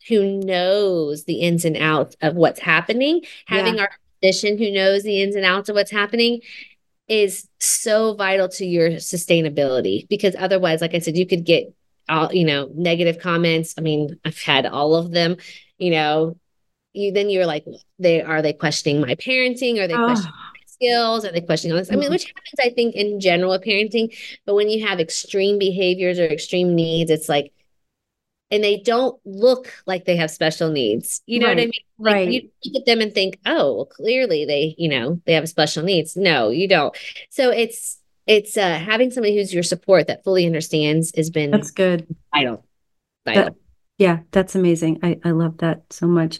who knows the ins and outs of what's happening, having our physician who knows the ins and outs of what's happening, is so vital to your sustainability. Because otherwise, like I said, you could get all, negative comments. I mean, I've had all of them, then you're like, are they questioning my parenting? Are they questioning my skills? Are they questioning all this? I mean, which happens, I think, in general with parenting, but when you have extreme behaviors or extreme needs, it's like, and they don't look like they have special needs. You know what I mean? Like, you look at them and think, oh, well, clearly they have special needs. No, you don't. So it's having somebody who's your support that fully understands has been. That's good. I don't. That's amazing. I love that so much.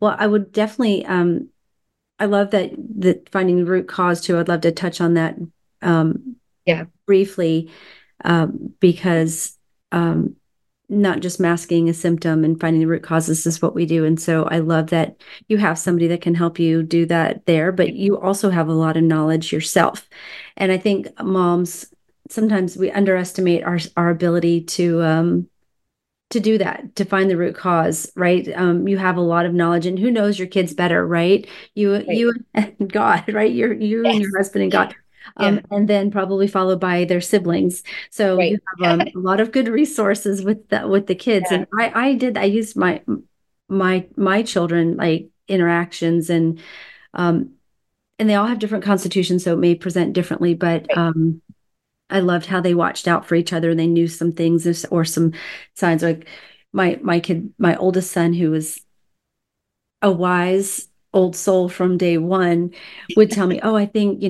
Well, I would definitely, I love that finding the root cause too. I'd love to touch on that. Briefly, because, not just masking a symptom and finding the root causes is what we do. And so I love that you have somebody that can help you do that there, but you also have a lot of knowledge yourself. And I think moms, sometimes we underestimate our ability to do that, to find the root cause, right? You have a lot of knowledge, and who knows your kids better, right? You and God, right? You and your husband and God. And then probably followed by their siblings. So you have a lot of good resources with the kids. Yeah. And I used my children, like, interactions, and they all have different constitutions, so it may present differently, but I loved how they watched out for each other, and they knew some things or some signs. Like my oldest son, who was a wise old soul from day one, would tell me, I think,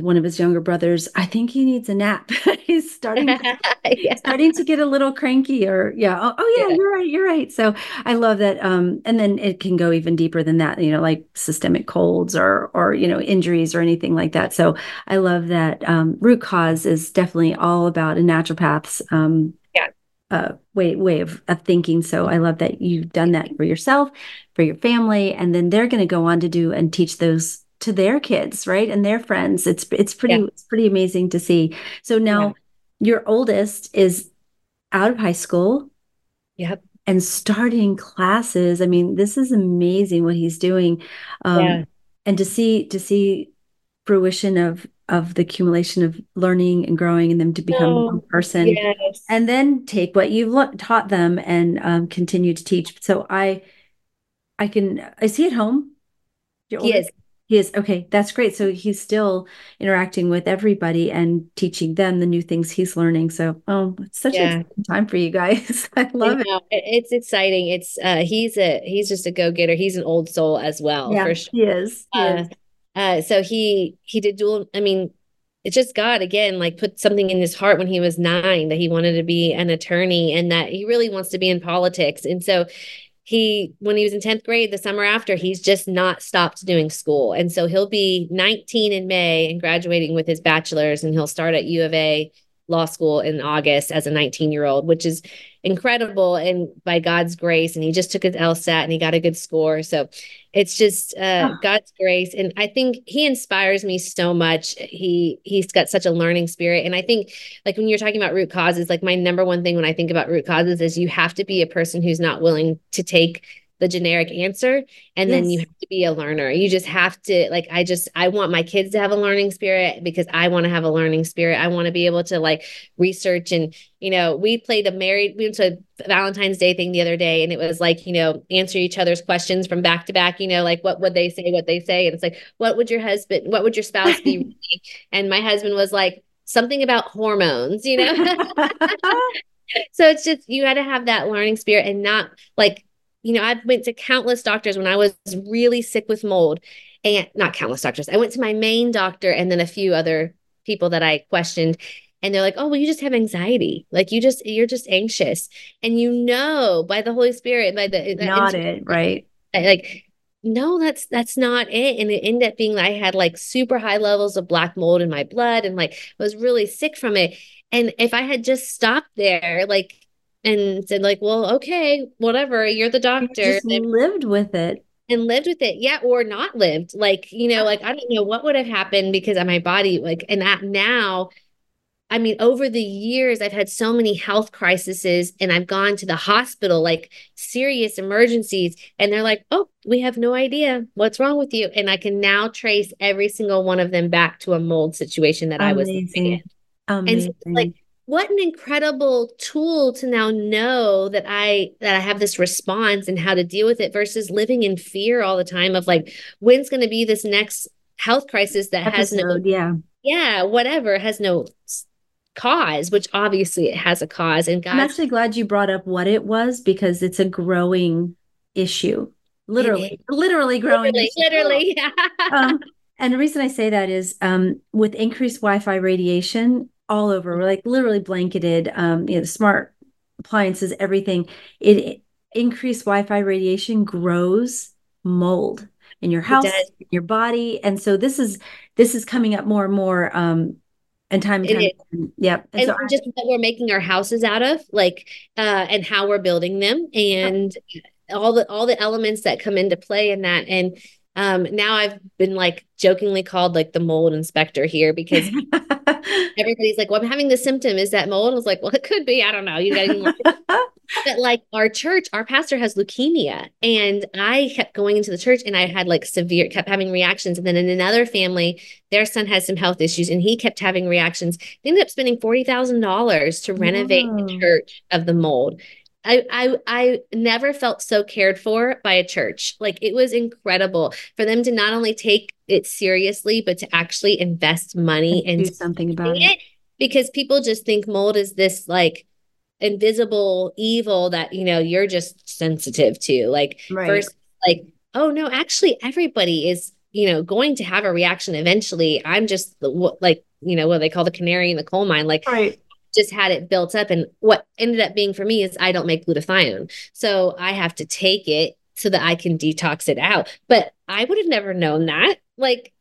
one of his younger brothers, I think he needs a nap. He's starting to get a little cranky, or you're right. So I love that. And then it can go even deeper than that, like systemic colds or injuries or anything like that. So I love that. Root cause is definitely all about a naturopath's way of thinking. So I love that you've done that for yourself, for your family, and then they're going to go on to do and teach those to their kids, right? And their friends. It's pretty amazing to see. So now your oldest is out of high school. Yep. And starting classes. I mean, this is amazing what he's doing. And to see fruition of the accumulation of learning and growing, and them to become one person, and then take what you've taught them and continue to teach. So is he at home? Yes. He is. Okay. That's great. So he's still interacting with everybody and teaching them the new things he's learning. So, it's such an exciting time for you guys. I love it. It's exciting. It's, he's just a go-getter. He's an old soul as well. Yeah, for sure. He is. So he did dual. I mean, it's just God, again, like, put something in his heart when he was 9 that he wanted to be an attorney, and that he really wants to be in politics. And so when he was in 10th grade, the summer after, he's just not stopped doing school. And so he'll be 19 in May and graduating with his bachelor's, and he'll start at U of A law school in August as a 19-year-old, which is incredible. And by God's grace, and he just took his LSAT and he got a good score. So it's just God's grace. And I think he inspires me so much. He's got such a learning spirit. And I think, like, when you're talking about root causes, like, my number one thing when I think about root causes is you have to be a person who's not willing to take the generic answer. And then you have to be a learner. You just have to, like, I want my kids to have a learning spirit, because I want to have a learning spirit. I want to be able to, like, research. And, we went to a Valentine's Day thing the other day, and it was like, answer each other's questions from back to back, like, what would they say. And it's like, what would your spouse be reading? And my husband was like, something about hormones, So it's just, you had to have that learning spirit, and not like, I went to countless doctors when I was really sick with mold, and not countless doctors. I went to my main doctor and then a few other people that I questioned, and they're like, oh, well, you just have anxiety. Like, you're just anxious. And by the Holy Spirit, right? Like, no, that's not it. And it ended up being that I had, like, super high levels of black mold in my blood, and, like, was really sick from it. And if I had just stopped there, like, and said, like, well, okay, whatever, you're the doctor. You just lived with it. And lived with it. Yeah. Or not lived. Like, like, I don't know what would have happened because of my body. Like, and now, I mean, over the years, I've had so many health crises, and I've gone to the hospital, like, serious emergencies. And they're like, oh, we have no idea what's wrong with you. And I can now trace every single one of them back to a mold situation that I was in. And so, like, what an incredible tool to now know that I have this response and how to deal with it, versus living in fear all the time of, like, when's going to be this next health crisis that has no, whatever, has no cause, which obviously it has a cause. And I'm actually glad you brought up what it was, because it's a growing issue, literally growing. Literally, yeah. And the reason I say that is with increased Wi-Fi radiation all over, we're, like, literally blanketed, smart appliances, everything. It increased Wi-Fi radiation grows mold in your house, in your body. And so this is coming up more and more, And time. Yep. And so just what we're making our houses out of, like, and how we're building them, and all the elements that come into play in that. And now I've been like jokingly called like the mold inspector here, because everybody's like, well, I'm having this symptom. Is that mold? I was like, well, it could be, I don't know. You guys, but like our church, our pastor has leukemia, and I kept going into the church and I had like kept having reactions. And then in another family, their son has some health issues and he kept having reactions. They ended up spending $40,000 to renovate the church of the mold. I never felt so cared for by a church. Like, it was incredible for them to not only take it seriously, but to actually invest money and do something about it. Because people just think mold is this like invisible evil that, you know, you're just sensitive to, like, first, like, oh no, actually everybody is, you know, going to have a reaction eventually. I'm just like, you know, what they call the canary in the coal mine. Like, just had it built up. And what ended up being for me is I don't make glutathione. So I have to take it so that I can detox it out. But I would have never known that. Like,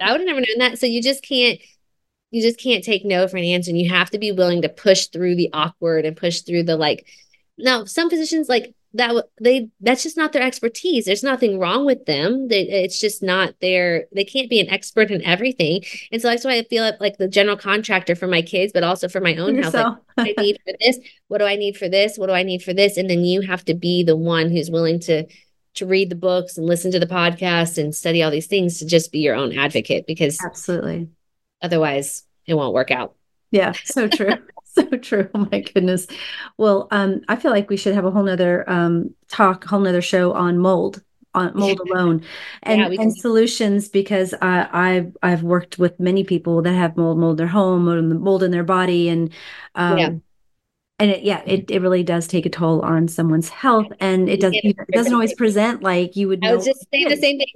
I would have never known that. So you just can't take no for an answer. And you have to be willing to push through the awkward and push through the, like, now some physicians, like, that's just not their expertise. There's nothing wrong with them. It's just not they can't be an expert in everything. And so that's why I feel like the general contractor for my kids, but also for my own health. Like, what do I need for this? What do I need for this? What do I need for this? And then you have to be the one who's willing to read the books and listen to the podcast and study all these things to just be your own advocate, because absolutely, otherwise it won't work out. Yeah. So true. So true. Oh my goodness. Well, I feel like we should have a whole nother whole nother show on mold alone and solutions, because I've worked with many people that have mold in their home or mold in their body. And it really does take a toll on someone's health, and it doesn't always present like you would know. I was just saying the same thing.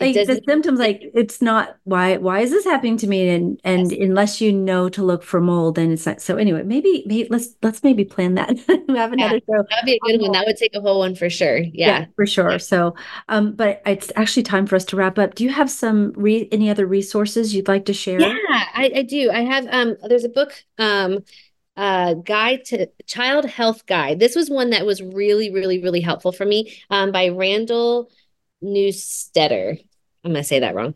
Like the symptoms, like, it's not why is this happening to me? And unless you know to look for mold, then it's not. So anyway, maybe let's plan that. We have another show. That'd be a good one. That would take a whole one for sure. Yeah for sure. Yeah. So, but it's actually time for us to wrap up. Do you have some any other resources you'd like to share? Yeah, I do. I have, there's a book, guide to child health guide. This was one that was really, really, really helpful for me, by Randall Newstetter. I'm going to say that wrong.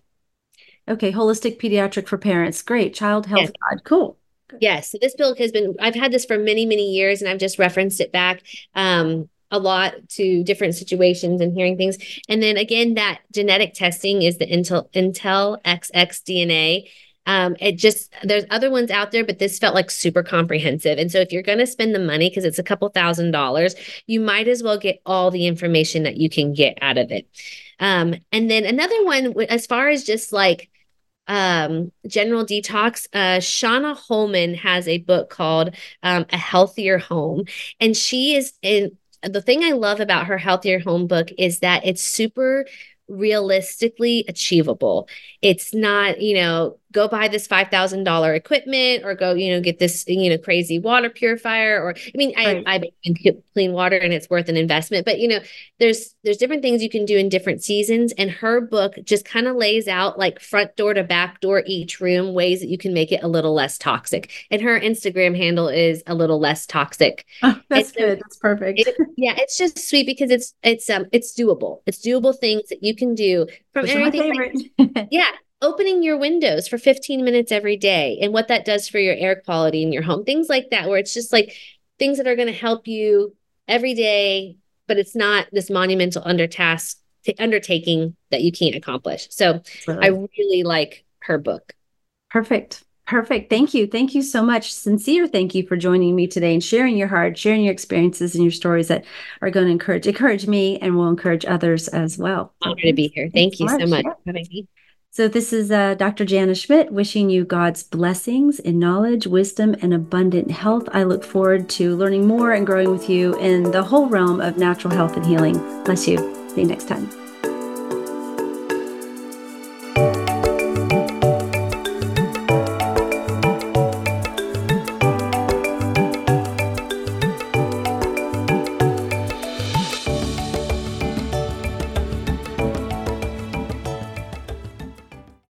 Okay. Holistic Pediatric for Parents. Great. Child Health Guide. Cool. Yes. Yeah, so this book I've had this for many, many years, and I've just referenced it back a lot to different situations and hearing things. And then again, that genetic testing is the Intellxxdna. There's other ones out there, but this felt like super comprehensive. And so if you're going to spend the money, because it's a couple $1,000, you might as well get all the information that you can get out of it. And then another one, as far as just like general detox, Shauna Holman has a book called A Healthier Home. And the thing I love about her Healthier Home book is that it's super realistically achievable. It's not, you know, go buy this $5,000 equipment or go, you know, get this, you know, crazy water purifier, or, I mean, I make clean water and it's worth an investment, but, you know, there's different things you can do in different seasons. And her book just kind of lays out like front door to back door, each room, ways that you can make it a little less toxic. And her Instagram handle is A Little Less Toxic. Oh, that's good. That's perfect. It's just sweet, because it's doable. It's doable things that you can do from everything. Like, opening your windows for 15 minutes every day and what that does for your air quality in your home, things like that, where it's just like things that are going to help you every day, but it's not this monumental undertaking that you can't accomplish. So I really like her book. Perfect. Thank you. Thank you so much. Sincere thank you for joining me today and sharing your heart, sharing your experiences and your stories that are going to encourage me and will encourage others as well. Honored to be here. Thank you so much for having me. So this is Dr. Jana Schmidt wishing you God's blessings in knowledge, wisdom, and abundant health. I look forward to learning more and growing with you in the whole realm of natural health and healing. Bless you. See you next time.